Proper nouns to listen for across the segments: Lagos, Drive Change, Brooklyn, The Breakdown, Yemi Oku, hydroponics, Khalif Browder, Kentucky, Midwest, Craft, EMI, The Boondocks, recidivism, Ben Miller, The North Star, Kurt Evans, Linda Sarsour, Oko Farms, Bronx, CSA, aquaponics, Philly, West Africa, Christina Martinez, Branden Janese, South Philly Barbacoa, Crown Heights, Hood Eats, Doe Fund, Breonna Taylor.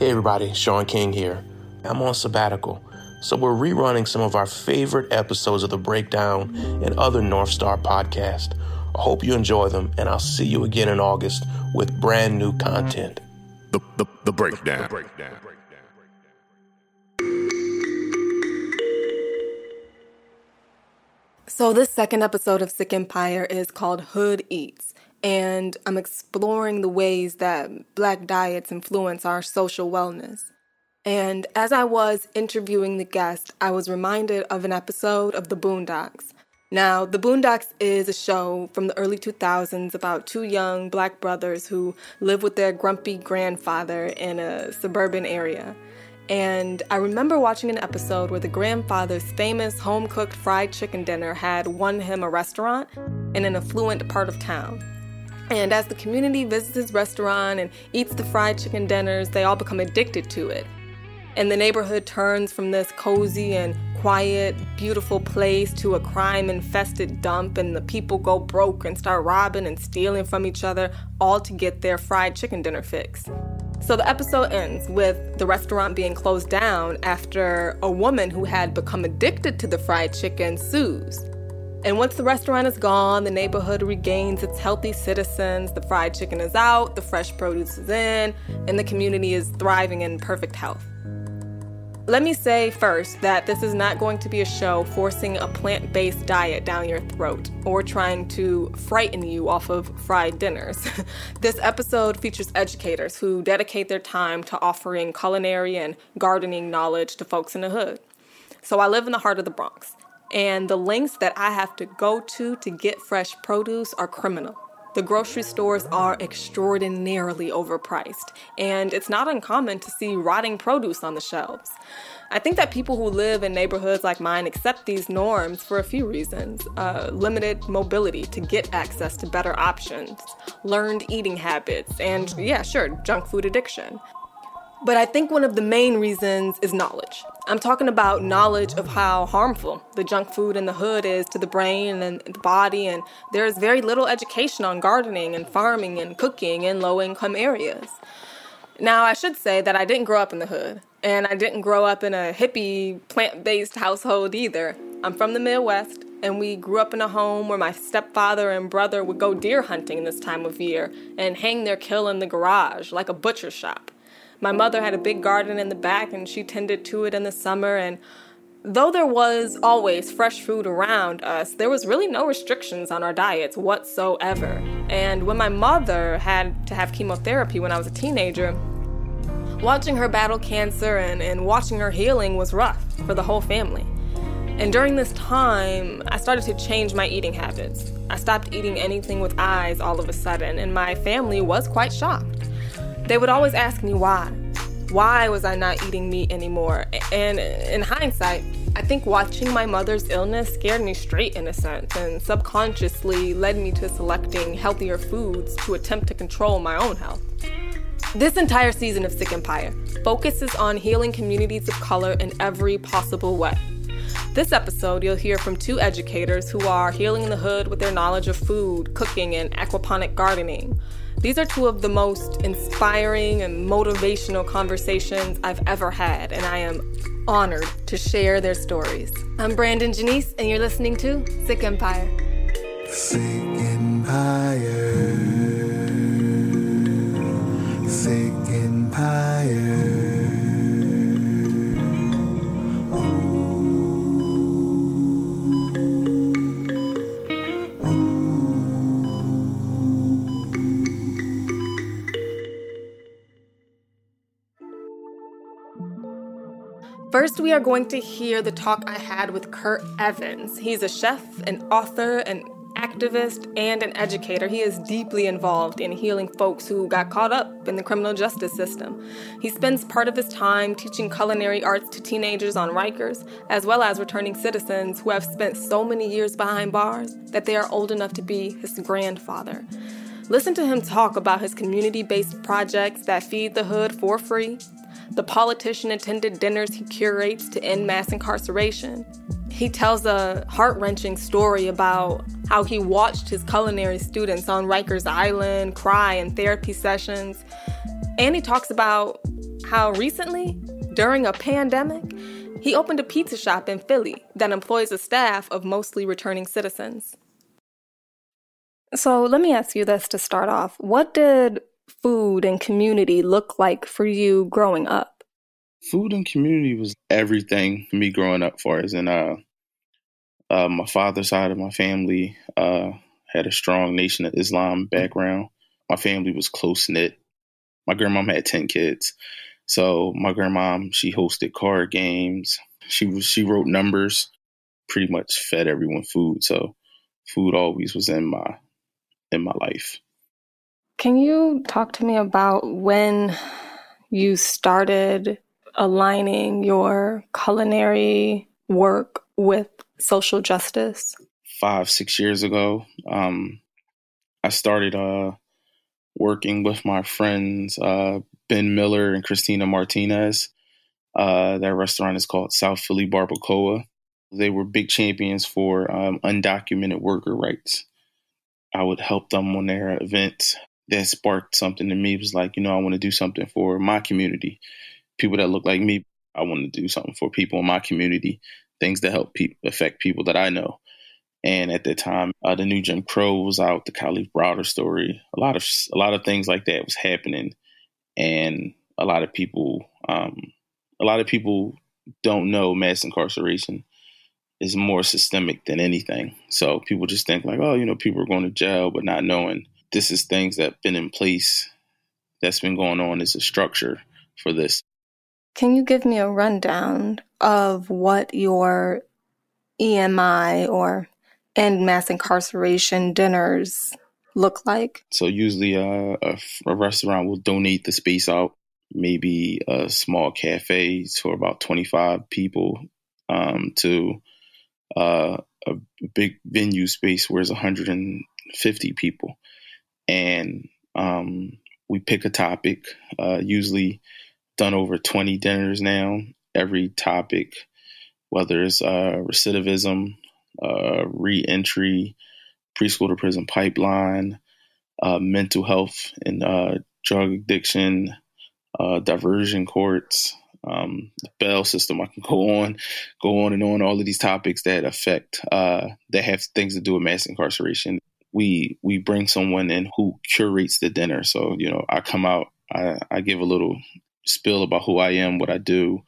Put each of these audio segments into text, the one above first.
Hey everybody, Sean King here. I'm on sabbatical, so we're rerunning some of our favorite episodes of The Breakdown and other North Star podcasts. I hope you enjoy them, and I'll see you again in August with brand new content. The Breakdown. So this second episode of Sick Empire is called Hood Eats, and I'm exploring the ways that Black diets influence our social wellness. And as I was interviewing the guest, I was reminded of an episode of The Boondocks. Now, The Boondocks is a show from the early 2000s about two young Black brothers who live with their grumpy grandfather in a suburban area. And I remember watching an episode where the grandfather's famous home-cooked fried chicken dinner had won him a restaurant in an affluent part of town. And as the community visits his restaurant and eats the fried chicken dinners, they all become addicted to it. And the neighborhood turns from this cozy and quiet, beautiful place to a crime-infested dump, and the people go broke and start robbing and stealing from each other, all to get their fried chicken dinner fix. So the episode ends with the restaurant being closed down after a woman who had become addicted to the fried chicken sues. And once the restaurant is gone, the neighborhood regains its healthy citizens, the fried chicken is out, the fresh produce is in, and the community is thriving in perfect health. Let me say first that this is not going to be a show forcing a plant-based diet down your throat or trying to frighten you off of fried dinners. This episode features educators who dedicate their time to offering culinary and gardening knowledge to folks in the hood. So I live in the heart of the Bronx, and the lengths that I have to go to get fresh produce are criminal. The grocery stores are extraordinarily overpriced, and it's not uncommon to see rotting produce on the shelves. I think that people who live in neighborhoods like mine accept these norms for a few reasons. Limited mobility to get access to better options, learned eating habits, and yeah, sure, junk food addiction. But I think one of the main reasons is knowledge. I'm talking about knowledge of how harmful the junk food in the hood is to the brain and the body, and there is very little education on gardening and farming and cooking in low-income areas. Now, I should say that I didn't grow up in the hood, and I didn't grow up in a hippie, plant-based household either. I'm from the Midwest, and we grew up in a home where my stepfather and brother would go deer hunting this time of year and hang their kill in the garage like a butcher shop. My mother had a big garden in the back, and she tended to it in the summer, and though there was always fresh food around us, there was really no restrictions on our diets whatsoever. And when my mother had to have chemotherapy when I was a teenager, watching her battle cancer and watching her healing was rough for the whole family. And during this time, I started to change my eating habits. I stopped eating anything with eyes all of a sudden, and my family was quite shocked. They would always ask me why. Why was I not eating meat anymore? And in hindsight, I think watching my mother's illness scared me straight in a sense and subconsciously led me to selecting healthier foods to attempt to control my own health. This entire season of Sick Empire focuses on healing communities of color in every possible way. This episode, you'll hear from two educators who are healing the hood with their knowledge of food, cooking, and aquaponic gardening. These are two of the most inspiring and motivational conversations I've ever had, and I am honored to share their stories. I'm Branden Janese, and you're listening to Sick Empire. Sick Empire. Sick Empire. First, we are going to hear the talk I had with Kurt Evans. He's a chef, an author, an activist, and an educator. He is deeply involved in healing folks who got caught up in the criminal justice system. He spends part of his time teaching culinary arts to teenagers on Rikers, as well as returning citizens who have spent so many years behind bars that they are old enough to be his grandfather. Listen to him talk about his community-based projects that feed the hood for free, the politician-attended dinners he curates to end mass incarceration. He tells a heart-wrenching story about how he watched his culinary students on Rikers Island cry in therapy sessions. And he talks about How recently, during a pandemic, he opened a pizza shop in Philly that employs a staff of mostly returning citizens. So let me ask you this to start off. What did food and community look like for you growing up? Food and community was everything for me growing up for us. And my father's side of my family had a strong Nation of Islam background. My family was close-knit. My grandmom had 10 kids. So my grandmom, she hosted card games. She wrote numbers, pretty much fed everyone food. So food always was in my life. Can you talk to me about when you started aligning your culinary work with social justice? 5-6 years ago, I started working with my friends, Ben Miller and Christina Martinez. That restaurant is called South Philly Barbacoa. They were big champions for undocumented worker rights. I would help them on their events. That sparked something to me. It was like, I want to do something for my community. People that look like me, I want to do something for people in my community, things that help affect people that I know. And at that time, The New Jim Crow was out, the Khalif Browder story. A lot of things like that was happening. And a lot of people don't know mass incarceration is more systemic than anything. So people just think like, people are going to jail, but not knowing this is things that have been in place, that's been going on as a structure for this. Can you give me a rundown of what your EMI or end mass incarceration dinners look like? So usually a restaurant will donate the space out, maybe a small cafe for about 25 people to a big venue space where it's 150 people. And we pick a topic, usually done over 20 dinners now. Every topic, whether it's recidivism, reentry, preschool to prison pipeline, mental health and drug addiction, diversion courts, the bail system. I can go on and on, all of these topics that affect, that have things to do with mass incarceration. We bring someone in who curates the dinner. So, I come out, I give a little spill about who I am, what I do,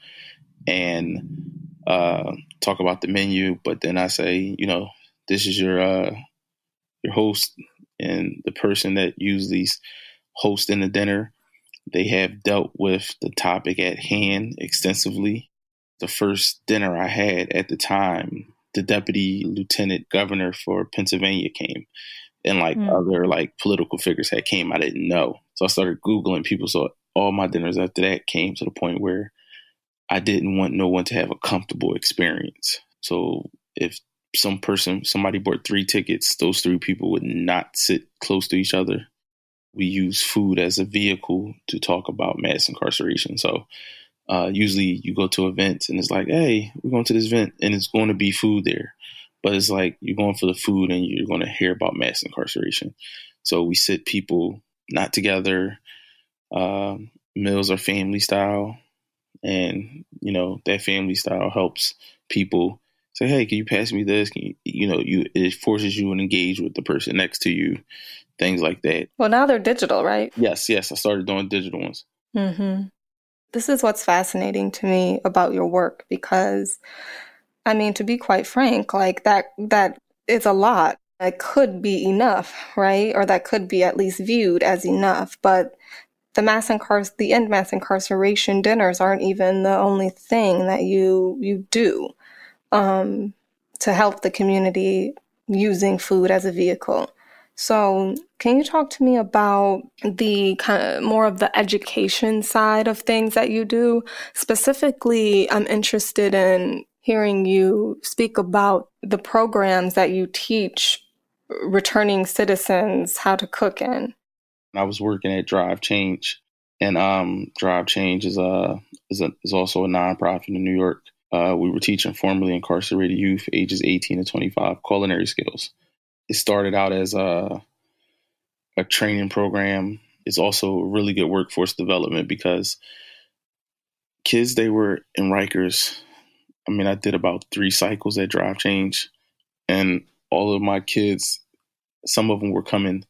and talk about the menu. But then I say, this is your host, and the person that usually hosts in the dinner, they have dealt with the topic at hand extensively. The first dinner I had at the time, the deputy lieutenant governor for Pennsylvania came, and other political figures had came. I didn't know. So I started Googling people. So all my dinners after that came to the point where I didn't want no one to have a comfortable experience. So if somebody bought 3 tickets, those 3 people would not sit close to each other. We use food as a vehicle to talk about mass incarceration. So usually you go to events and it's like, hey, we're going to this event and it's going to be food there. But it's like you're going for the food and you're going to hear about mass incarceration. So we sit people not together. Meals are family style. And, that family style helps people say, hey, can you pass me this? Can you, it forces you to engage with the person next to you, things like that. Well, now they're digital, right? Yes. I started doing digital ones. Mm-hmm. This is what's fascinating to me about your work, because, to be quite frank, that is a lot. It could be enough, right? Or that could be at least viewed as enough. But the end mass incarceration dinners aren't even the only thing that you do to help the community using food as a vehicle. So can you talk to me about the kind of more of the education side of things that you do? Specifically, I'm interested in hearing you speak about the programs that you teach returning citizens how to cook in. I was working at Drive Change, and Drive Change is also a nonprofit in New York. We were teaching formerly incarcerated youth ages 18 to 25 culinary skills. It started out as a training program. It's also really good workforce development because kids, they were in Rikers. I mean, I did about 3 cycles at Drive Change, and all of my kids, some of them were coming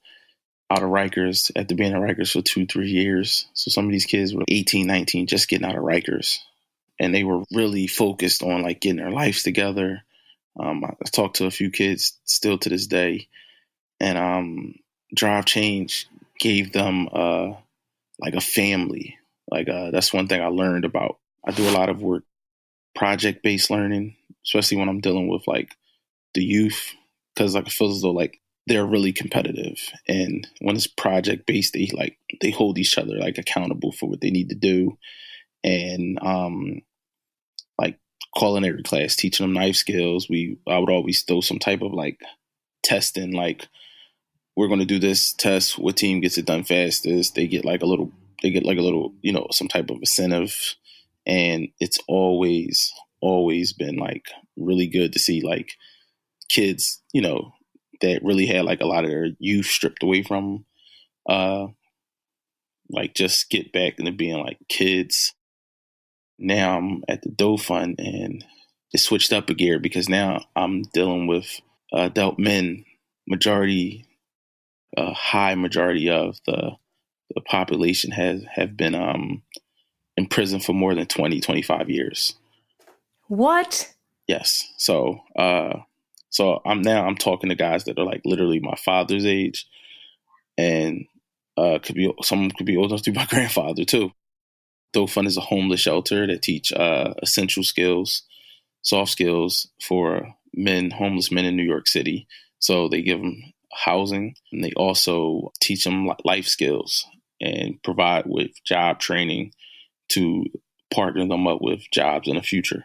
out of Rikers after being in Rikers for 2-3 years. So some of these kids were 18, 19, just getting out of Rikers. And they were really focused on like getting their lives together. I talked to a few kids still to this day, and Drive Change gave them like a family. Like that's one thing I learned about. I do a lot of work, project-based learning, especially when I'm dealing with like the youth, because like, I feel as though like they're really competitive, and when it's project-based, they hold each other like accountable for what they need to do. And like culinary class, teaching them knife skills, I would always throw some type of like testing, like we're going to do this test. What team gets it done fastest? They get like a little, you know, some type of incentive. And it's always been like really good to see like kids, you know, that really had like a lot of their youth stripped away from them, like just get back into being like kids. Now I'm at the Doe Fund, and it switched up a gear because now I'm dealing with adult men, high majority of the population have been in prison for more than 20, 25 years. What? Yes. So I'm talking to guys that are like literally my father's age, and could be old enough to be my grandfather too. Doe Fund is a homeless shelter that teach essential skills, soft skills for men, homeless men in New York City. So they give them housing, and they also teach them life skills and provide with job training to partner them up with jobs in the future.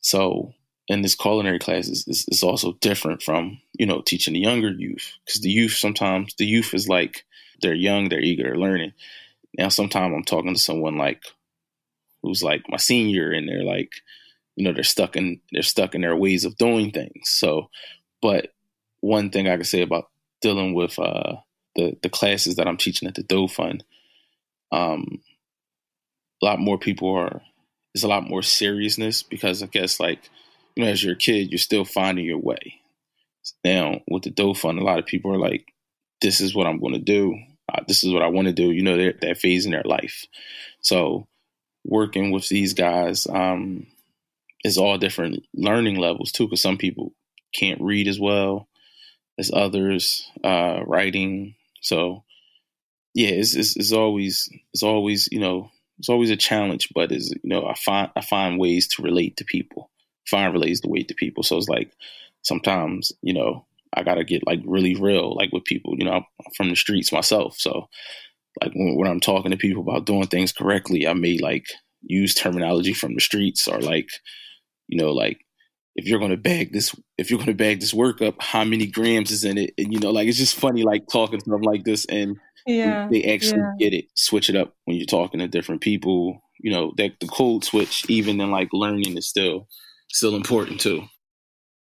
So in this culinary class is also different from, you know, teaching the younger youth, because the youth is like, they're young, they're eager, they're learning. Now, sometimes I'm talking to someone like who's like my senior, and they're like, you know, they're stuck in their ways of doing things. So, but one thing I can say about dealing with the classes that I'm teaching at the Doe Fund, it's a lot more seriousness, because I guess like, you know, as you're a kid, you're still finding your way. Now with the Doe Fund, a lot of people are like, this is what I'm going to do. This is what I want to do. You know, they're at that phase in their life. So working with these guys is all different learning levels too, because some people can't read as well as others, writing. So yeah, it's always, you know, it's always a challenge, but is, you know, I find ways to relate to people, So it's like, sometimes, you know, I got to get like really real, like with people, you know, I'm from the streets myself. So like when I'm talking to people about doing things correctly, I may like use terminology from the streets, or like, you know, like if you're going to bag this work up, how many grams is in it? And, you know, like, it's just funny, like talking to them like this, and get it, switch it up when you're talking to different people, you know, that the code switch, even in like learning, is still important too.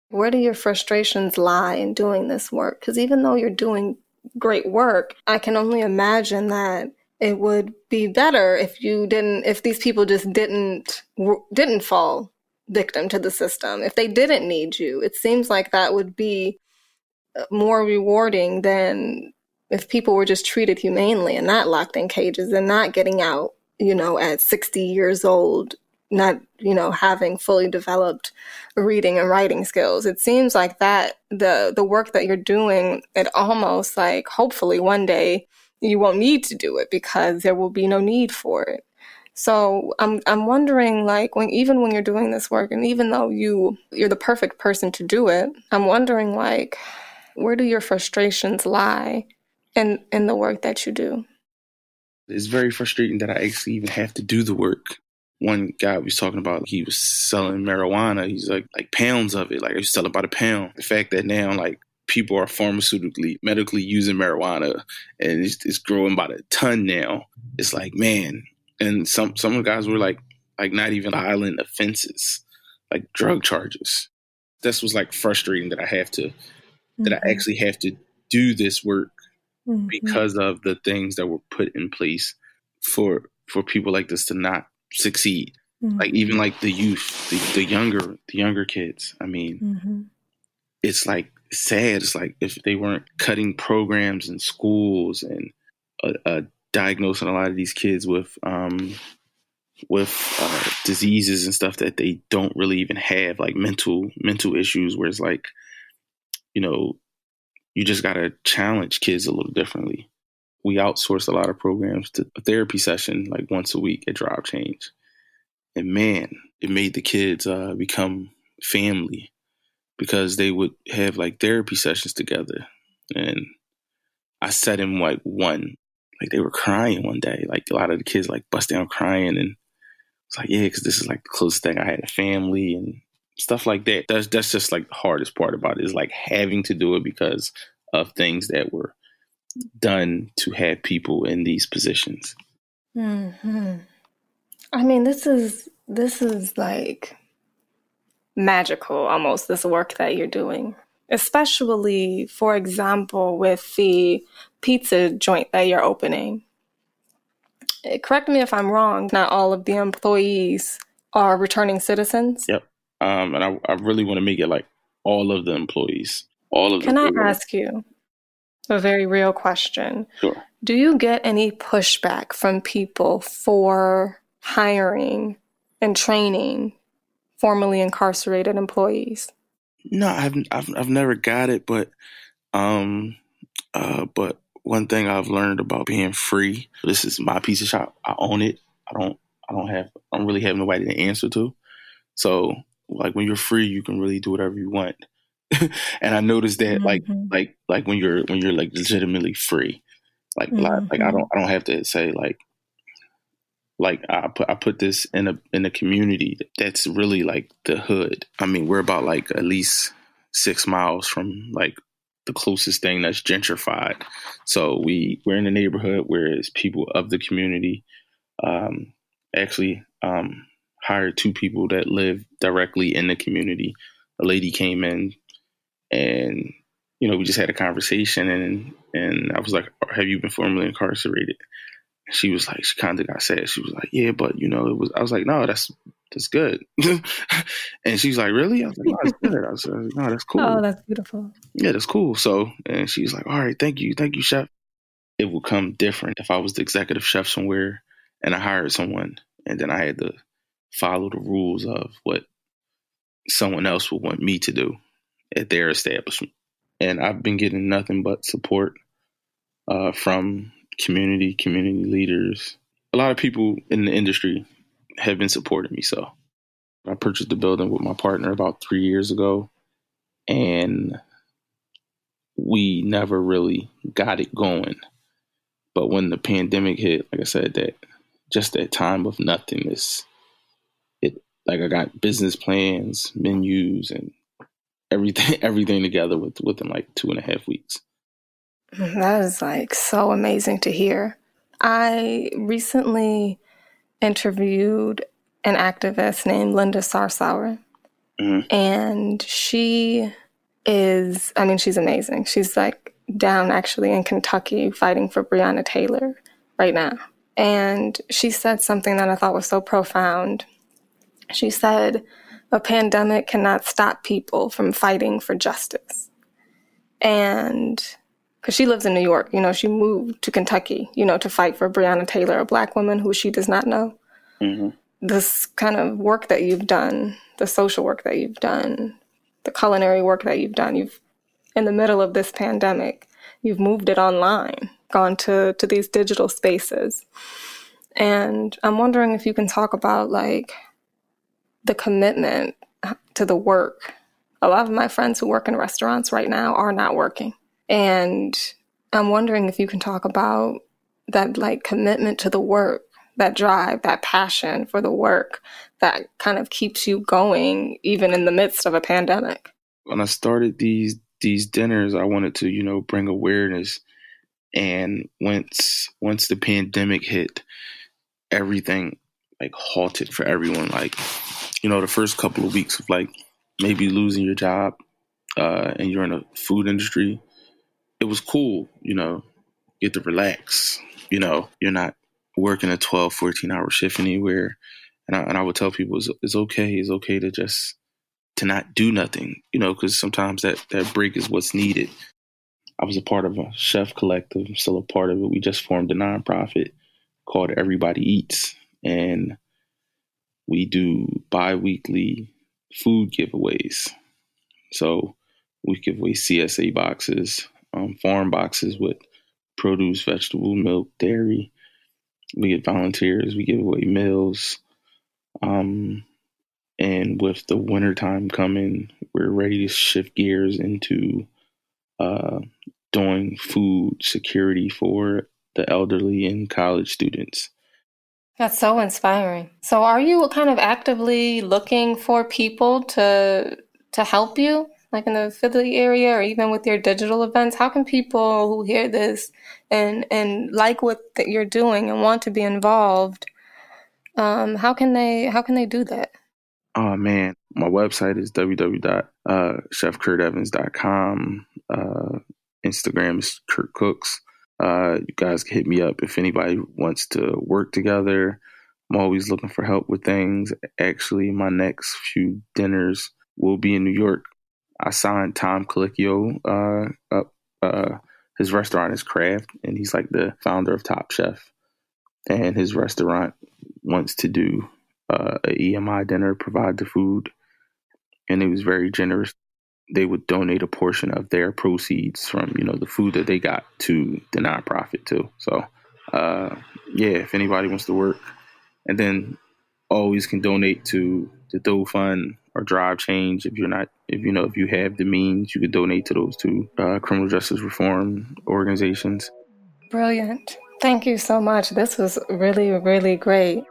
Where do your frustrations lie in doing this work? Because even though you're doing great work, I can only imagine that it would be better if these people just didn't fall victim to the system. If they didn't need you, it seems like that would be more rewarding than if people were just treated humanely and not locked in cages and not getting out, you know, at 60 years old. Not, you know, having fully developed reading and writing skills. It seems like that the work that you're doing, it almost like hopefully one day you won't need to do it because there will be no need for it. So I'm wondering, like, when you're doing this work, and even though you're the perfect person to do it, I'm wondering, like, where do your frustrations lie in the work that you do? It's very frustrating that I actually even have to do the work. One guy was talking about, he was selling marijuana. He's like pounds of it. Like, he's selling by the pound. The fact that now, like, people are pharmaceutically, medically using marijuana, and it's growing by the ton now. It's like, man. And some of the guys were like not even violent offenses, like drug charges. This was like frustrating that I actually have to do this work because of the things that were put in place for people like this to not succeed. Mm-hmm. Like even like the youth, the younger kids. I mean, mm-hmm. It's like sad. It's like if they weren't cutting programs in schools and diagnosing a lot of these kids with diseases and stuff that they don't really even have, like mental issues, where it's like, you know, you just got to challenge kids a little differently. We outsource a lot of programs to a therapy session like once a week at Drive Change. And man, it made the kids become family, because they would have like therapy sessions together. And I sat in like one, like they were crying one day, like a lot of the kids like bust down crying. And it's like, yeah, because this is like the closest thing I had to family and stuff like that. That's just like the hardest part about it, is like having to do it because of things that were done to have people in these positions. Mm-hmm. I mean, this is like magical almost, this work that you're doing, especially, for example, with the pizza joint that you're opening. Correct me if I'm wrong, not all of the employees are returning citizens. Yep. And I really want to make it like all of the employees, all of them. Can I ask you a very real question? Sure. Do you get any pushback from people for hiring and training formerly incarcerated employees? No, I've never got it, but one thing I've learned about being free, this is my pizza shop. I own it. I don't really have nobody to answer to. So like when you're free, you can really do whatever you want. And I noticed that mm-hmm. like when you're like legitimately free, like mm-hmm. like I don't have to say like I put this in a community that's really like the hood. I mean, we're about like at least 6 miles from like the closest thing that's gentrified. So we're in a neighborhood where it's people of the community. Actually, hired two people that live directly in the community. A lady came in and, you know, we just had a conversation and I was like, have you been formerly incarcerated? She was like, she kind of got sad. She was like, yeah, but you know, I was like, no, that's good. And she was like, really? I was like, no, it's good. I was like, no, that's cool. Oh, that's beautiful. Yeah, that's cool. So, and she's like, all right, thank you, chef. It would come different if I was the executive chef somewhere and I hired someone and then I had to follow the rules of what someone else would want me to do at their establishment. And I've been getting nothing but support from community leaders. A lot of people in the industry have been supporting me. So I purchased the building with my partner about 3 years ago, and we never really got it going. But when the pandemic hit, like I said, that just that time of nothingness, like I got business plans, menus, and everything together within like 2.5 weeks. That is like so amazing to hear. I recently interviewed an activist named Linda Sarsour, mm-hmm. and she's amazing. She's like down actually in Kentucky fighting for Breonna Taylor right now. And she said something that I thought was so profound. She said, a pandemic cannot stop people from fighting for justice. And because she lives in New York, you know, she moved to Kentucky, you know, to fight for Breonna Taylor, a Black woman who she does not know. Mm-hmm. This kind of work that you've done, the social work that you've done, the culinary work that you've done, you've, in the middle of this pandemic, you've moved it online, gone to these digital spaces. And I'm wondering if you can talk about, like, the commitment to the work. A lot of my friends who work in restaurants right now are not working. And I'm wondering if you can talk about that, like, commitment to the work, that drive, that passion for the work that kind of keeps you going even in the midst of a pandemic. When I started these dinners, I wanted to, you know, bring awareness. And once the pandemic hit, everything like halted for everyone. Like, you know, the first couple of weeks of like maybe losing your job and you're in the food industry, it was cool, you know, get to relax, you know, you're not working a 12, 14-hour shift anywhere. And I would tell people it's okay to just to not do nothing, you know, because sometimes that break is what's needed. I was a part of a chef collective. I'm still a part of it. We just formed a nonprofit called Everybody Eats. And we do bi-weekly food giveaways. So we give away CSA boxes, farm boxes with produce, vegetable, milk, dairy. We get volunteers. We give away meals. And with the wintertime coming, we're ready to shift gears into doing food security for the elderly and college students. That's so inspiring. So are you kind of actively looking for people to help you, like in the Philly area or even with your digital events? How can people who hear this and like what you're doing and want to be involved, how can they do that? Oh, man. My website is www.chefkurtevans.com. Instagram is Kurt Cooks. You guys can hit me up if anybody wants to work together. I'm always looking for help with things. Actually, my next few dinners will be in New York. I signed Tom Colicchio up. His restaurant is Craft, and he's like the founder of Top Chef. And his restaurant wants to do an EMI dinner, provide the food. And it was very generous. They would donate a portion of their proceeds from, you know, the food that they got to the nonprofit too. So, yeah, if anybody wants to work, and then always can donate to the Doe Fund or Drive Change. If you have the means, you could donate to those two criminal justice reform organizations. Brilliant. Thank you so much. This was really, really great.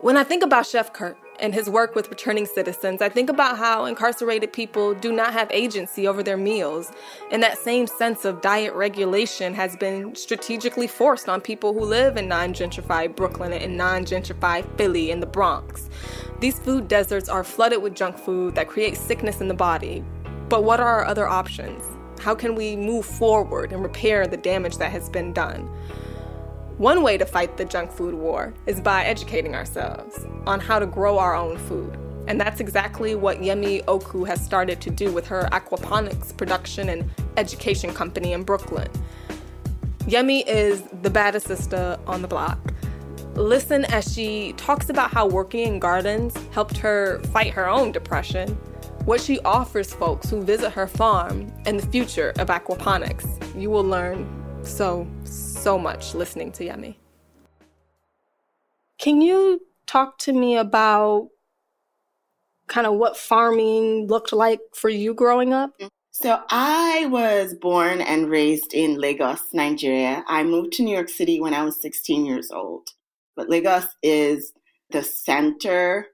When I think about Chef Kurt and his work with returning citizens, I think about how incarcerated people do not have agency over their meals. And that same sense of diet regulation has been strategically forced on people who live in non-gentrified Brooklyn and non-gentrified Philly and the Bronx. These food deserts are flooded with junk food that creates sickness in the body. But what are our other options? How can we move forward and repair the damage that has been done? One way to fight the junk food war is by educating ourselves on how to grow our own food. And that's exactly what Yemi Oku has started to do with her aquaponics production and education company in Brooklyn. Yemi is the baddest sister on the block. Listen as she talks about how working in gardens helped her fight her own depression, what she offers folks who visit her farm, and the future of aquaponics. You will learn so much listening to Yemi. Can you talk to me about kind of what farming looked like for you growing up? So I was born and raised in Lagos, Nigeria. I moved to New York City when I was 16 years old. But Lagos is the center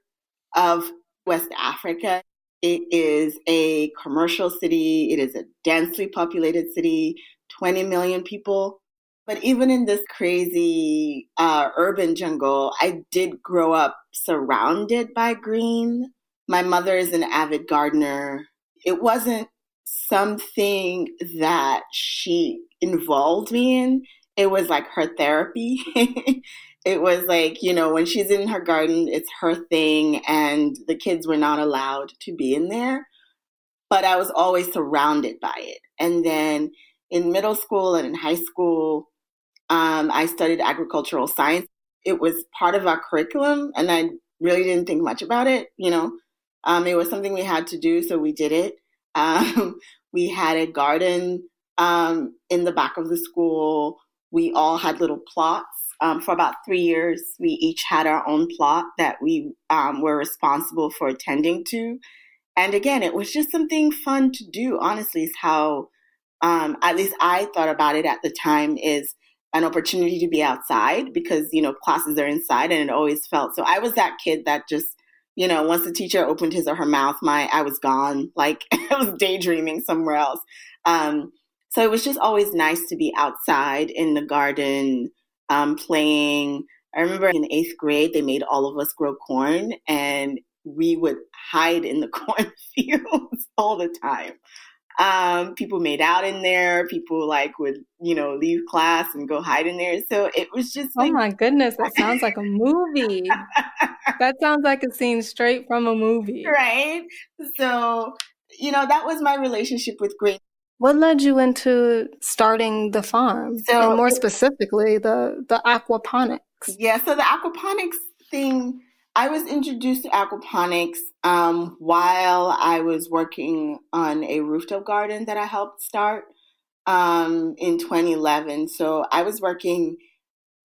of West Africa. It is a commercial city. It is a densely populated city. 20 million people. But even in this crazy urban jungle, I did grow up surrounded by green. My mother is an avid gardener. It wasn't something that she involved me in. It was like her therapy. It was like, you know, when she's in her garden, it's her thing, and the kids were not allowed to be in there. But I was always surrounded by it. And then in middle school and in high school, I studied agricultural science. It was part of our curriculum, and I really didn't think much about it. You know, it was something we had to do, so we did it. We had a garden in the back of the school. We all had little plots. For about 3 years, we each had our own plot that we were responsible for tending to. And again, it was just something fun to do, honestly, is how at least I thought about it at the time, is an opportunity to be outside because, you know, classes are inside, and it always felt. So I was that kid that just, you know, once the teacher opened his or her mouth, I was gone. Like I was daydreaming somewhere else. So it was just always nice to be outside in the garden, playing. I remember in 8th grade, they made all of us grow corn, and we would hide in the cornfields all the time. People made out in there. People like would, you know, leave class and go hide in there. So it was just like, oh my goodness, that sounds like a movie. That sounds like a scene straight from a movie. Right. So, you know, that was my relationship with Great. What led you into starting the farm? So, and more specifically, the aquaponics. Yeah. So the aquaponics thing, I was introduced to aquaponics while I was working on a rooftop garden that I helped start in 2011. So I was working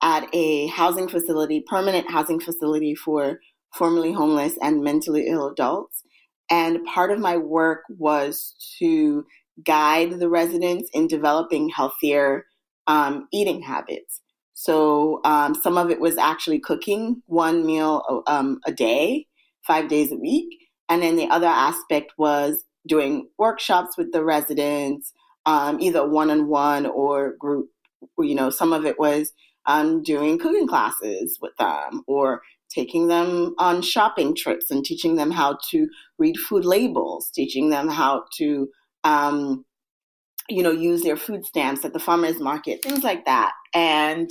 at a housing facility, permanent housing facility for formerly homeless and mentally ill adults. And part of my work was to guide the residents in developing healthier eating habits. So some of it was actually cooking one meal a day, 5 days a week. And then the other aspect was doing workshops with the residents, either one-on-one or group. You know, some of it was doing cooking classes with them or taking them on shopping trips and teaching them how to read food labels, teaching them how to, you know, use their food stamps at the farmer's market, things like that. And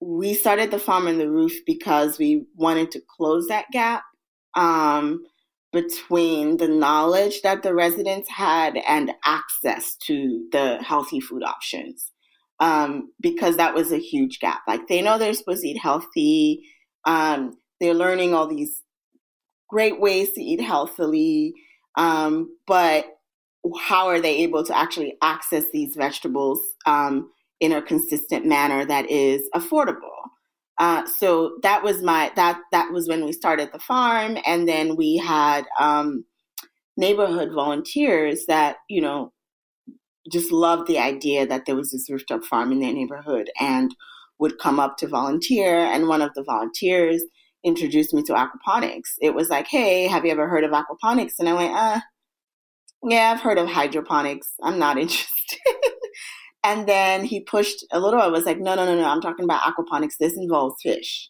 we started the farm on the roof because we wanted to close that gap between the knowledge that the residents had and access to the healthy food options, because that was a huge gap. Like, they know they're supposed to eat healthy. They're learning all these great ways to eat healthily, but how are they able to actually access these vegetables in a consistent manner that is affordable? So that was that was when we started the farm. And then we had neighborhood volunteers that, you know, just loved the idea that there was this rooftop farm in their neighborhood and would come up to volunteer. And one of the volunteers introduced me to aquaponics. It was like, hey, have you ever heard of aquaponics? And I went, yeah, I've heard of hydroponics. I'm not interested. And then he pushed a little. I was like, no. I'm talking about aquaponics. This involves fish.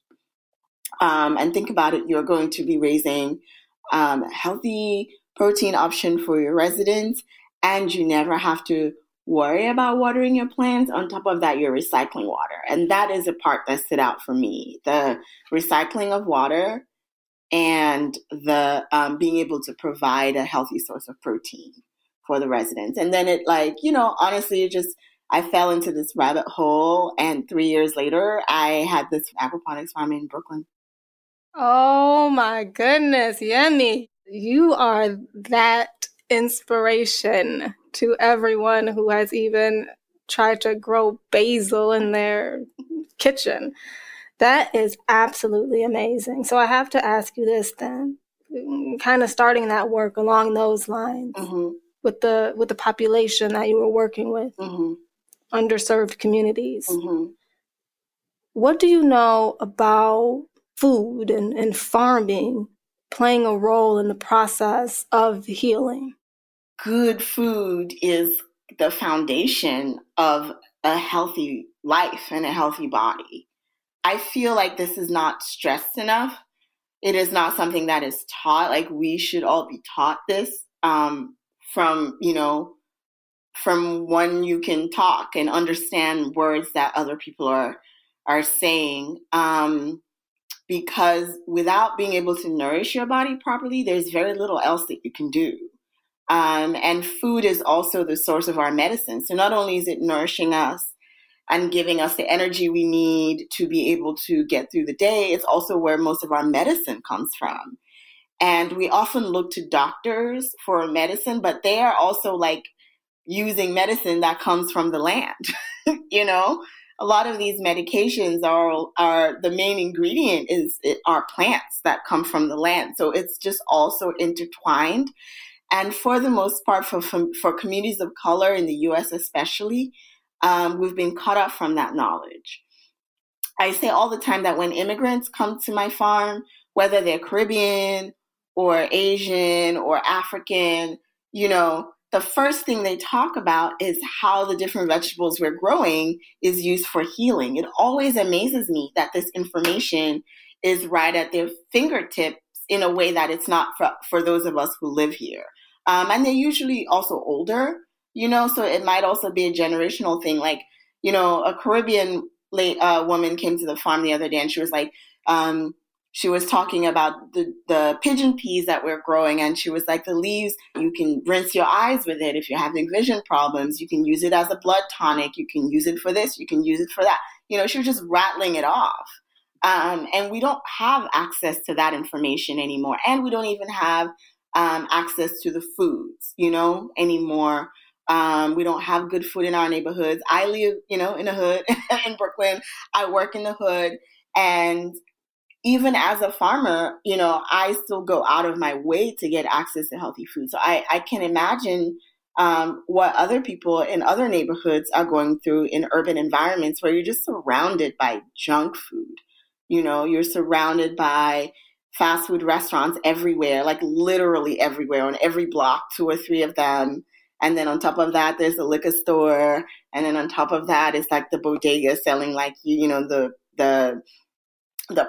And think about it. You're going to be raising a healthy protein option for your residents, and you never have to worry about watering your plants. On top of that, you're recycling water. And that is a part that stood out for me. The recycling of water and the being able to provide a healthy source of protein for the residents. And then it, like, you know, honestly, it just, I fell into this rabbit hole, and 3 years later, I had this aquaponics farm in Brooklyn. Oh my goodness, Yemi. You are that inspiration to everyone who has even tried to grow basil in their kitchen. That is absolutely amazing. So I have to ask you this then, kind of starting that work along those lines. Mm-hmm. With the population that you were working with, mm-hmm. underserved communities. Mm-hmm. What do you know about food and farming playing a role in the process of healing? Good food is the foundation of a healthy life and a healthy body. I feel like this is not stressed enough. It is not something that is taught. Like, we should all be taught this. From when you can talk and understand words that other people are saying, because without being able to nourish your body properly, there's very little else that you can do. And food is also the source of our medicine. So not only is it nourishing us and giving us the energy we need to be able to get through the day, it's also where most of our medicine comes from. And we often look to doctors for medicine, but they are also like using medicine that comes from the land. You know, a lot of these medications are the main ingredient are plants that come from the land. So it's just also intertwined. And for the most part, for communities of color in the U.S. especially, we've been cut off from that knowledge. I say all the time that when immigrants come to my farm, whether they're Caribbean or Asian or African, you know, the first thing they talk about is how the different vegetables we're growing is used for healing. It always amazes me that this information is right at their fingertips in a way that it's not for those of us who live here. And they're usually also older, you know, so it might also be a generational thing. Like, you know, a Caribbean woman came to the farm the other day and she was like, she was talking about the pigeon peas that we're growing, and she was like, the leaves, you can rinse your eyes with it if you're having vision problems. You can use it as a blood tonic. You can use it for this. You can use it for that. You know, she was just rattling it off. And we don't have access to that information anymore. And we don't even have access to the foods, you know, anymore. We don't have good food in our neighborhoods. I live, you know, in a hood in Brooklyn. I work in the hood. And even as a farmer, you know, I still go out of my way to get access to healthy food. So I can imagine what other people in other neighborhoods are going through in urban environments where you're just surrounded by junk food. You know, you're surrounded by fast food restaurants everywhere, like literally everywhere, on every block, 2 or 3 of them. And then on top of that, there's the liquor store. And then on top of that, it's like the bodega selling like, you know, the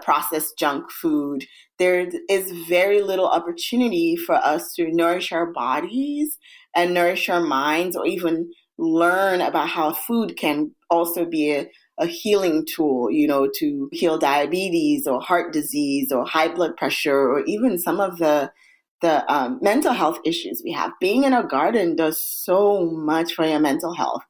processed junk food. There is very little opportunity for us to nourish our bodies and nourish our minds, or even learn about how food can also be a healing tool, you know, to heal diabetes or heart disease or high blood pressure, or even some of the mental health issues we have. Being in a garden does so much for your mental health,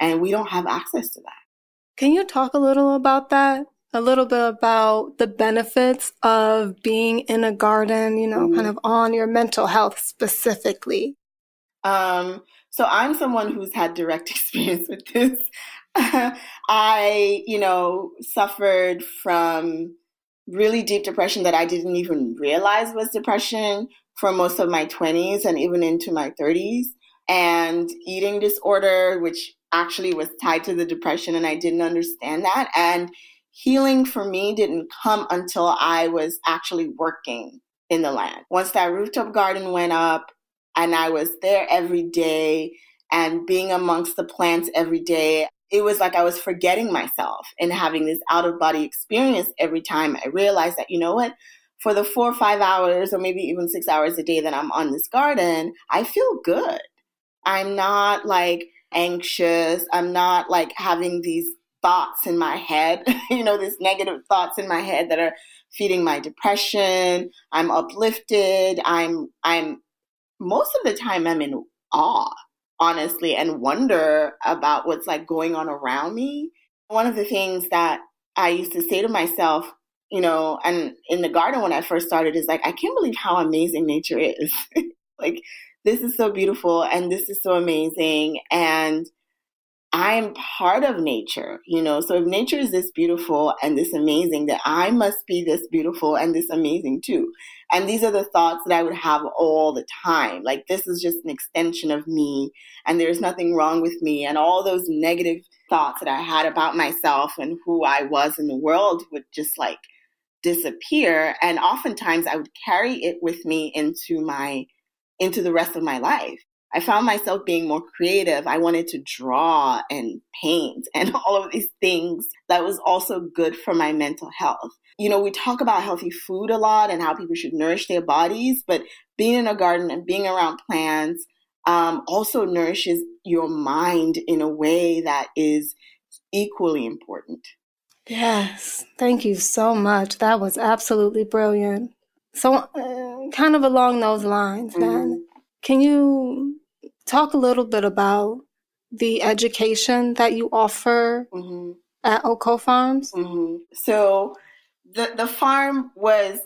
and we don't have access to that. Can you talk a little about that? A little bit about the benefits of being in a garden, you know, kind of on your mental health specifically. So I'm someone who's had direct experience with this. I, you know, suffered from really deep depression that I didn't even realize was depression for most of my 20s and even into my 30s, and eating disorder, which actually was tied to the depression, and I didn't understand that. And healing for me didn't come until I was actually working in the land. Once that rooftop garden went up and I was there every day and being amongst the plants every day, it was like I was forgetting myself and having this out-of-body experience every time I realized that, you know what, for the 4 or 5 hours or maybe even 6 hours a day that I'm on this garden, I feel good. I'm not like anxious. I'm not like having these thoughts in my head, you know, these negative thoughts in my head that are feeding my depression. I'm uplifted. I'm most of the time I'm in awe, honestly, and wonder about what's like going on around me. One of the things that I used to say to myself, you know, and in the garden when I first started is like, I can't believe how amazing nature is. Like, this is so beautiful and this is so amazing. And I am part of nature, you know, so if nature is this beautiful and this amazing, then I must be this beautiful and this amazing too. And these are the thoughts that I would have all the time. Like, this is just an extension of me and there's nothing wrong with me. And all those negative thoughts that I had about myself and who I was in the world would just like disappear. And oftentimes I would carry it with me into the rest of my life. I found myself being more creative. I wanted to draw and paint and all of these things that was also good for my mental health. You know, we talk about healthy food a lot and how people should nourish their bodies, but being in a garden and being around plants also nourishes your mind in a way that is equally important. Yes. Thank you so much. That was absolutely brilliant. So kind of along those lines then, can you talk a little bit about the education that you offer at Oko Farms? So the farm was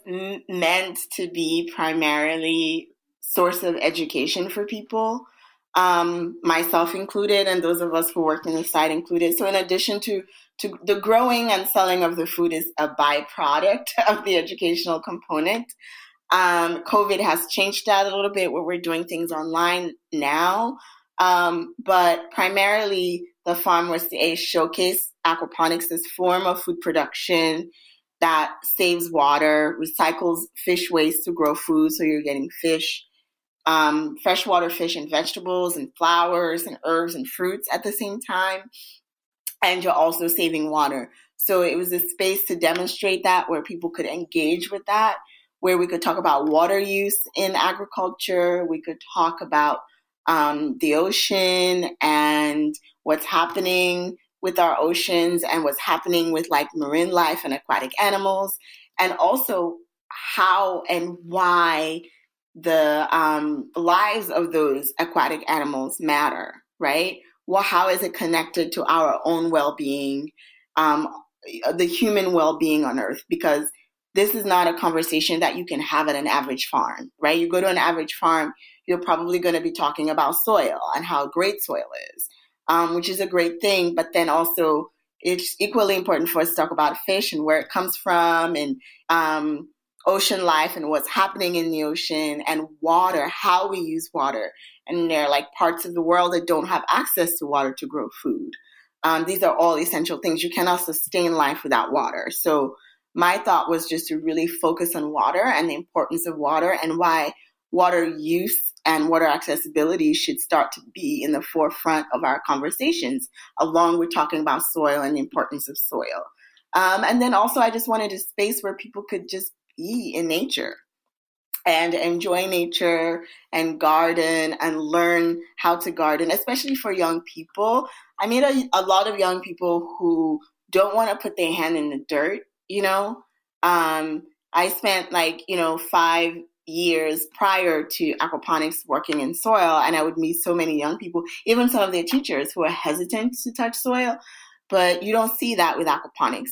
meant to be primarily source of education for people, myself included, and those of us who worked on the site included. So in addition to the growing and selling of the food is a byproduct of the educational component. COVID has changed that a little bit where we're doing things online now. But primarily the farm was to showcase aquaponics, this form of food production that saves water, recycles fish waste to grow food. So you're getting fish, freshwater fish and vegetables and flowers and herbs and fruits at the same time. And you're also saving water. So it was a space to demonstrate that where people could engage with that. where we could talk about water use in agriculture. We could talk about the ocean and what's happening with our oceans and what's happening with like marine life and aquatic animals, and also how and why the lives of those aquatic animals matter, right? Well, how is it connected to our own well-being, the human well-being on Earth? Because this is not a conversation that you can have at an average farm, right? You go to an average farm, you're probably going to be talking about soil and how great soil is, which is a great thing. But then also it's equally important for us to talk about fish and where it comes from, and ocean life and what's happening in the ocean, and water, how we use water. And there are like parts of the world that don't have access to water to grow food. These are all essential things. You cannot sustain life without water. So my thought was just to really focus on water and the importance of water, and why water use and water accessibility should start to be in the forefront of our conversations, along with talking about soil and the importance of soil. And then also I just wanted a space where people could just be in nature and enjoy nature and garden and learn how to garden, especially for young people. I meet a lot of young people who don't want to put their hand in the dirt, you know. I spent 5 years prior to aquaponics working in soil, and I would meet so many young people, even some of their teachers, who are hesitant to touch soil. But you don't see that with aquaponics.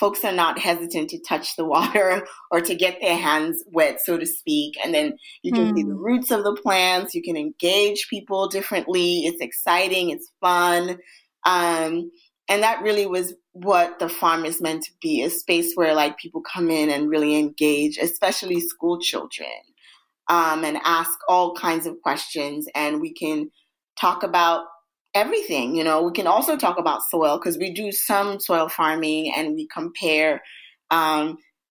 Folks are not hesitant to touch the water or to get their hands wet, so to speak. And then you can see the roots of the plants. You can engage people differently. It's exciting. It's fun. And that really was what the farm is meant to be, a space where like people come in and really engage, especially school children, and ask all kinds of questions. And we can talk about everything, you know. We can also talk about soil, because we do some soil farming and we compare.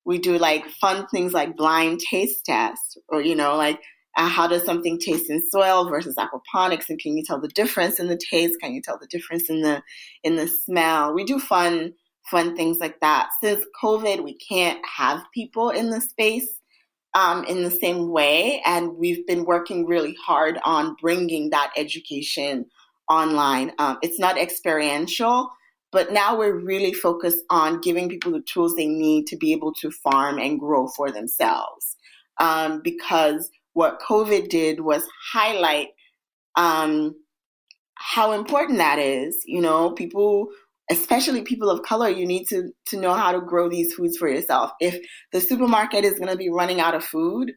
We do like fun things like blind taste tests, or, you know, like how does something taste in soil versus aquaponics, and can you tell the difference in the taste? Can you tell the difference in the smell? We do fun things like that. Since COVID, we can't have people in the space in the same way, and we've been working really hard on bringing that education online. It's not experiential, but now we're really focused on giving people the tools they need to be able to farm and grow for themselves. Because what COVID did was highlight how important that is. You know, people, especially people of color, you need to know how to grow these foods for yourself. If the supermarket is going to be running out of food,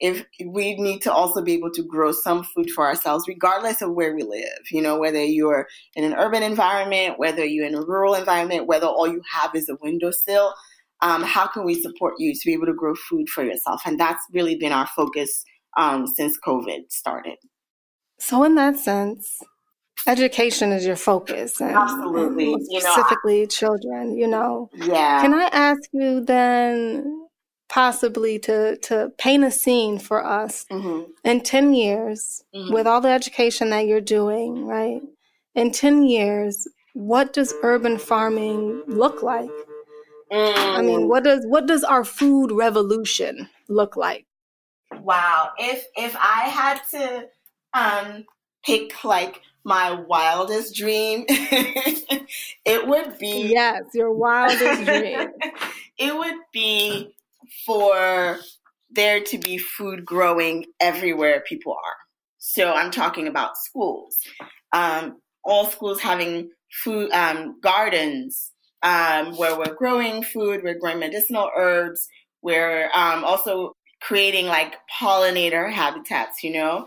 if we need to also be able to grow some food for ourselves, regardless of where we live, you know, whether you're in an urban environment, whether you're in a rural environment, whether all you have is a windowsill, how can we support you to be able to grow food for yourself? And that's really been our focus since COVID started. So in that sense, education is your focus. And absolutely. Specifically children, you know. Yeah. Can I ask you then possibly to paint a scene for us in 10 years with all the education that you're doing, right? In 10 years, what does urban farming look like? I mean, what does our food revolution look like? Wow. If I had to pick like my wildest dream, it would be... Yes, your wildest dream. It would be for there to be food growing everywhere people are. So I'm talking about schools. All schools having food gardens where we're growing food, we're growing medicinal herbs, we're also creating like pollinator habitats, you know?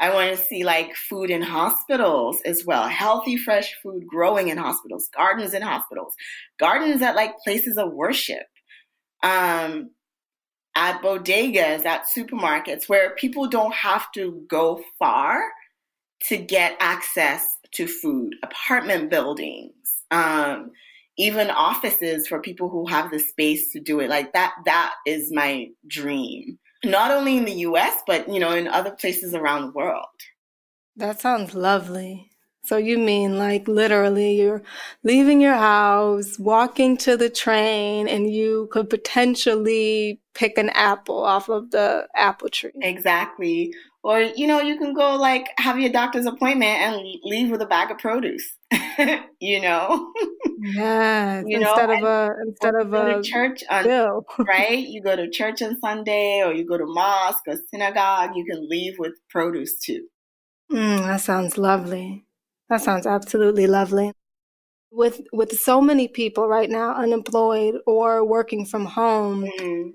I want to see like food in hospitals as well, healthy, fresh food growing in hospitals, gardens in hospitals, gardens at like places of worship, at bodegas, at supermarkets, where people don't have to go far to get access to food, apartment buildings, even offices for people who have the space to do it. Like that is my dream. Not only in the U.S., but, you know, in other places around the world. That sounds lovely. So you mean like literally you're leaving your house, walking to the train, and you could potentially pick an apple off of the apple tree. Exactly. Or, you know, you can go like have your doctor's appointment and leave with a bag of produce, you know? Yes. You know, instead of a church, bill. Right? You go to church on Sunday or you go to mosque or synagogue, you can leave with produce too. That sounds lovely. That sounds absolutely lovely. With so many people right now unemployed or working from home,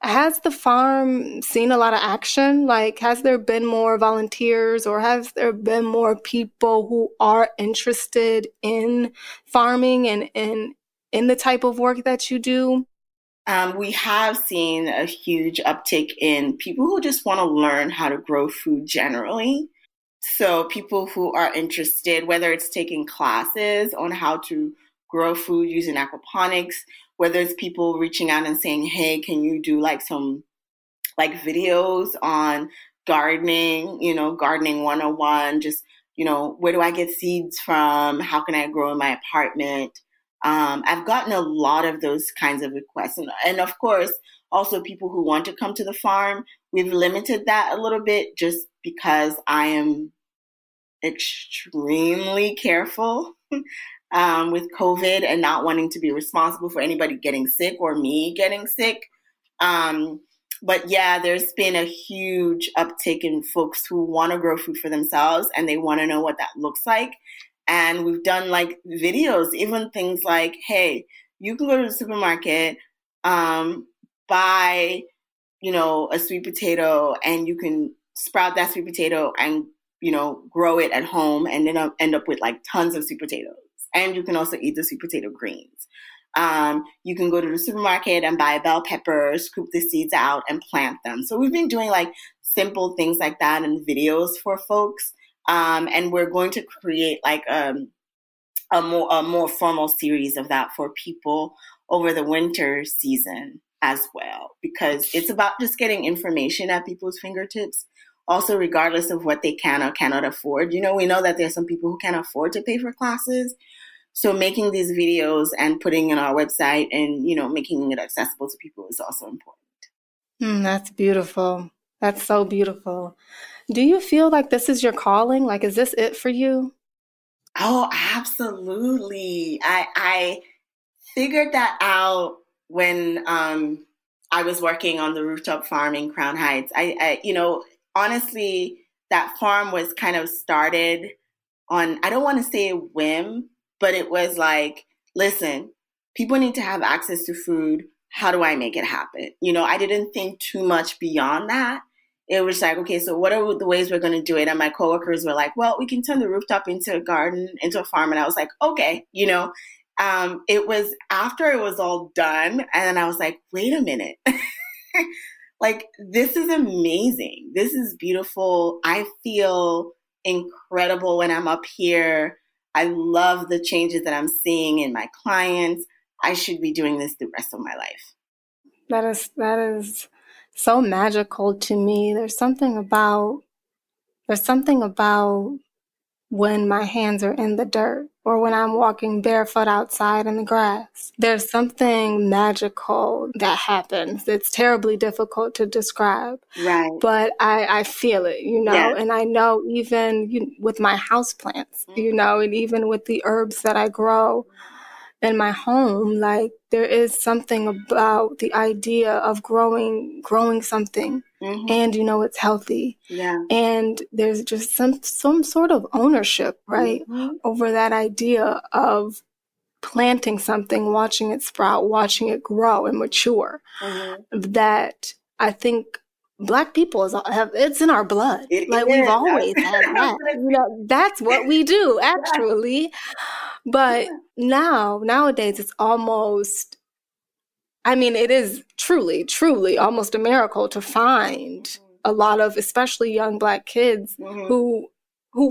has the farm seen a lot of action? Like, has there been more volunteers or has there been more people who are interested in farming and in the type of work that you do? We have seen a huge uptick in people who just want to learn how to grow food generally. So people who are interested, whether it's taking classes on how to grow food using aquaponics, whether it's people reaching out and saying, hey, can you do like some like videos on gardening, you know, gardening 101, just, you know, where do I get seeds from? How can I grow in my apartment? I've gotten a lot of those kinds of requests. And of course, also people who want to come to the farm. We've limited that a little bit just because I am extremely careful with COVID and not wanting to be responsible for anybody getting sick or me getting sick. But yeah, there's been a huge uptick in folks who want to grow food for themselves and they want to know what that looks like. And we've done like videos, even things like, hey, you can go to the supermarket, buy, you know, a sweet potato and you can sprout that sweet potato and, you know, grow it at home and then end up with like tons of sweet potatoes. And you can also eat the sweet potato greens. You can go to the supermarket and buy bell peppers, scoop the seeds out and plant them. So we've been doing like simple things like that and videos for folks. And we're going to create like a more formal series of that for people over the winter season as well, because it's about just getting information at people's fingertips. Also, regardless of what they can or cannot afford, you know, we know that there's some people who can't afford to pay for classes. So making these videos and putting in our website and, you know, making it accessible to people is also important. That's beautiful. That's so beautiful. Do you feel like this is your calling? Like, is this it for you? Oh, absolutely. I figured that out when I was working on the rooftop farm in Crown Heights. I you know, honestly, that farm was kind of started on, I don't want to say a whim, but it was like, listen, people need to have access to food. How do I make it happen? You know, I didn't think too much beyond that. It was like, okay, so what are the ways we're going to do it? And my coworkers were like, well, we can turn the rooftop into a garden, into a farm. And I was like, okay, you know. It was after it was all done. And then I was like, wait a minute. Like, this is amazing. This is beautiful. I feel incredible when I'm up here. I love the changes that I'm seeing in my clients. I should be doing this the rest of my life. That is so magical to me. There's something about when my hands are in the dirt or when I'm walking barefoot outside in the grass. There's something magical that happens. It's terribly difficult to describe. Right. But I feel it, you know, yes. And I know even with my houseplants, you know, and even with the herbs that I grow in my home, like there is something about the idea of growing something. Mm-hmm. And, you know, it's healthy. Yeah. And there's just some sort of ownership, right, mm-hmm. over that idea of planting something, watching it sprout, watching it grow and mature, mm-hmm. that I think Black people have, it's in our blood. We've always had that. You know, that's what we do, actually. But nowadays, it's almost... I mean, it is truly almost a miracle to find a lot of, especially young Black kids mm-hmm. who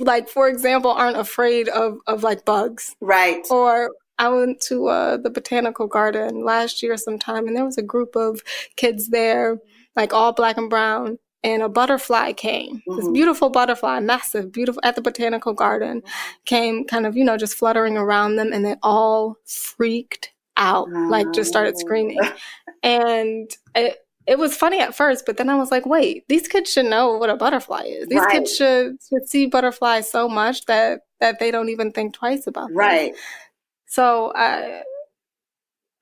like, for example, aren't afraid of like bugs. Right. Or I went to the botanical garden last year sometime and there was a group of kids there, like all Black and brown. and a butterfly came, this beautiful butterfly, massive, beautiful, at the botanical garden, came kind of, you know, just fluttering around them, and they all freaked out, like just started screaming. And it was funny at first, but then I was like, wait, these kids should know what a butterfly is. These kids should see butterflies so much that they don't even think twice about them. Right. So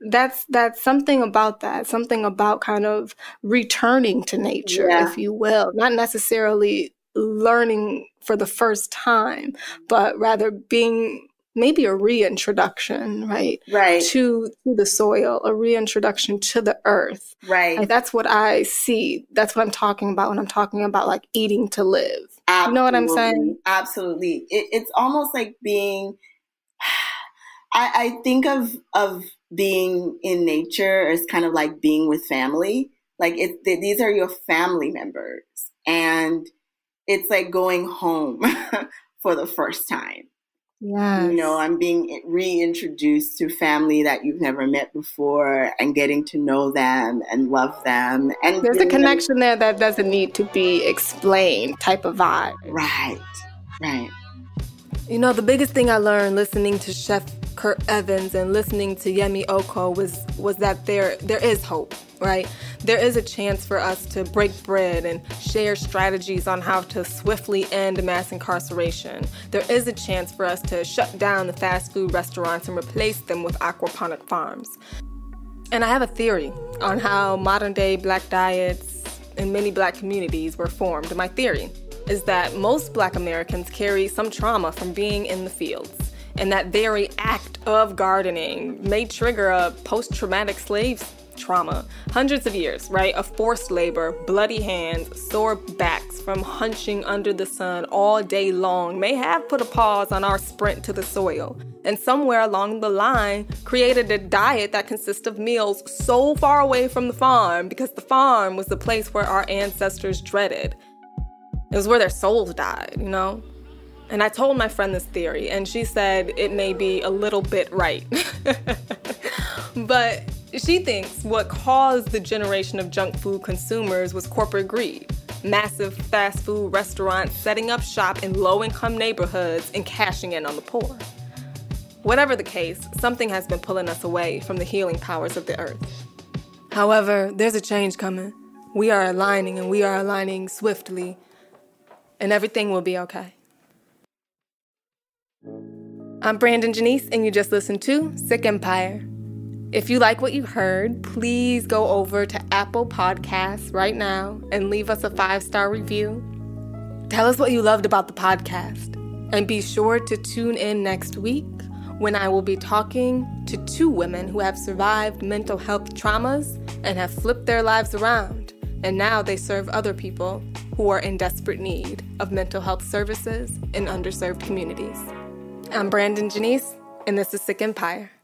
that's something about that, something about kind of returning to nature, if you will, not necessarily learning for the first time, but rather being maybe a reintroduction, right, to the soil, a reintroduction to the earth. Right. Like, that's what I see. That's what I'm talking about when I'm talking about, like, eating to live. Absolutely. You know what I'm saying? Absolutely. It's almost like being... I think of being in nature as kind of like being with family. Like, these are your family members, and it's like going home for the first time. Yeah, you know, I'm being reintroduced to family that you've never met before, and getting to know them and love them. And there's a connection there that doesn't need to be explained, type of vibe. Right. You know, the biggest thing I learned listening to Chef Kurt Evans and listening to Yemi Oku was that there is hope, right? There is a chance for us to break bread and share strategies on how to swiftly end mass incarceration. There is a chance for us to shut down the fast food restaurants and replace them with aquaponic farms. And I have a theory on how modern-day Black diets in many Black communities were formed. My theory is that most Black Americans carry some trauma from being in the fields, and that very act of gardening may trigger a post-traumatic slave trauma. Hundreds of years, right, of forced labor, bloody hands, sore backs from hunching under the sun all day long may have put a pause on our sprint to the soil, and somewhere along the line created a diet that consists of meals so far away from the farm because the farm was the place where our ancestors dreaded. It was where their souls died, you know? And I told my friend this theory, and she said it may be a little bit right. But she thinks what caused the generation of junk food consumers was corporate greed. Massive fast food restaurants setting up shop in low-income neighborhoods and cashing in on the poor. Whatever the case, something has been pulling us away from the healing powers of the earth. However, there's a change coming. We are aligning, and we are aligning swiftly. And everything will be okay. I'm Branden Janese, and you just listened to Sick Empire. If you like what you heard, please go over to Apple Podcasts right now and leave us a 5-star review. Tell us what you loved about the podcast. And be sure to tune in next week when I will be talking to 2 women who have survived mental health traumas and have flipped their lives around. And now they serve other people who are in desperate need of mental health services in underserved communities. I'm Branden Janese, and this is Sick Empire.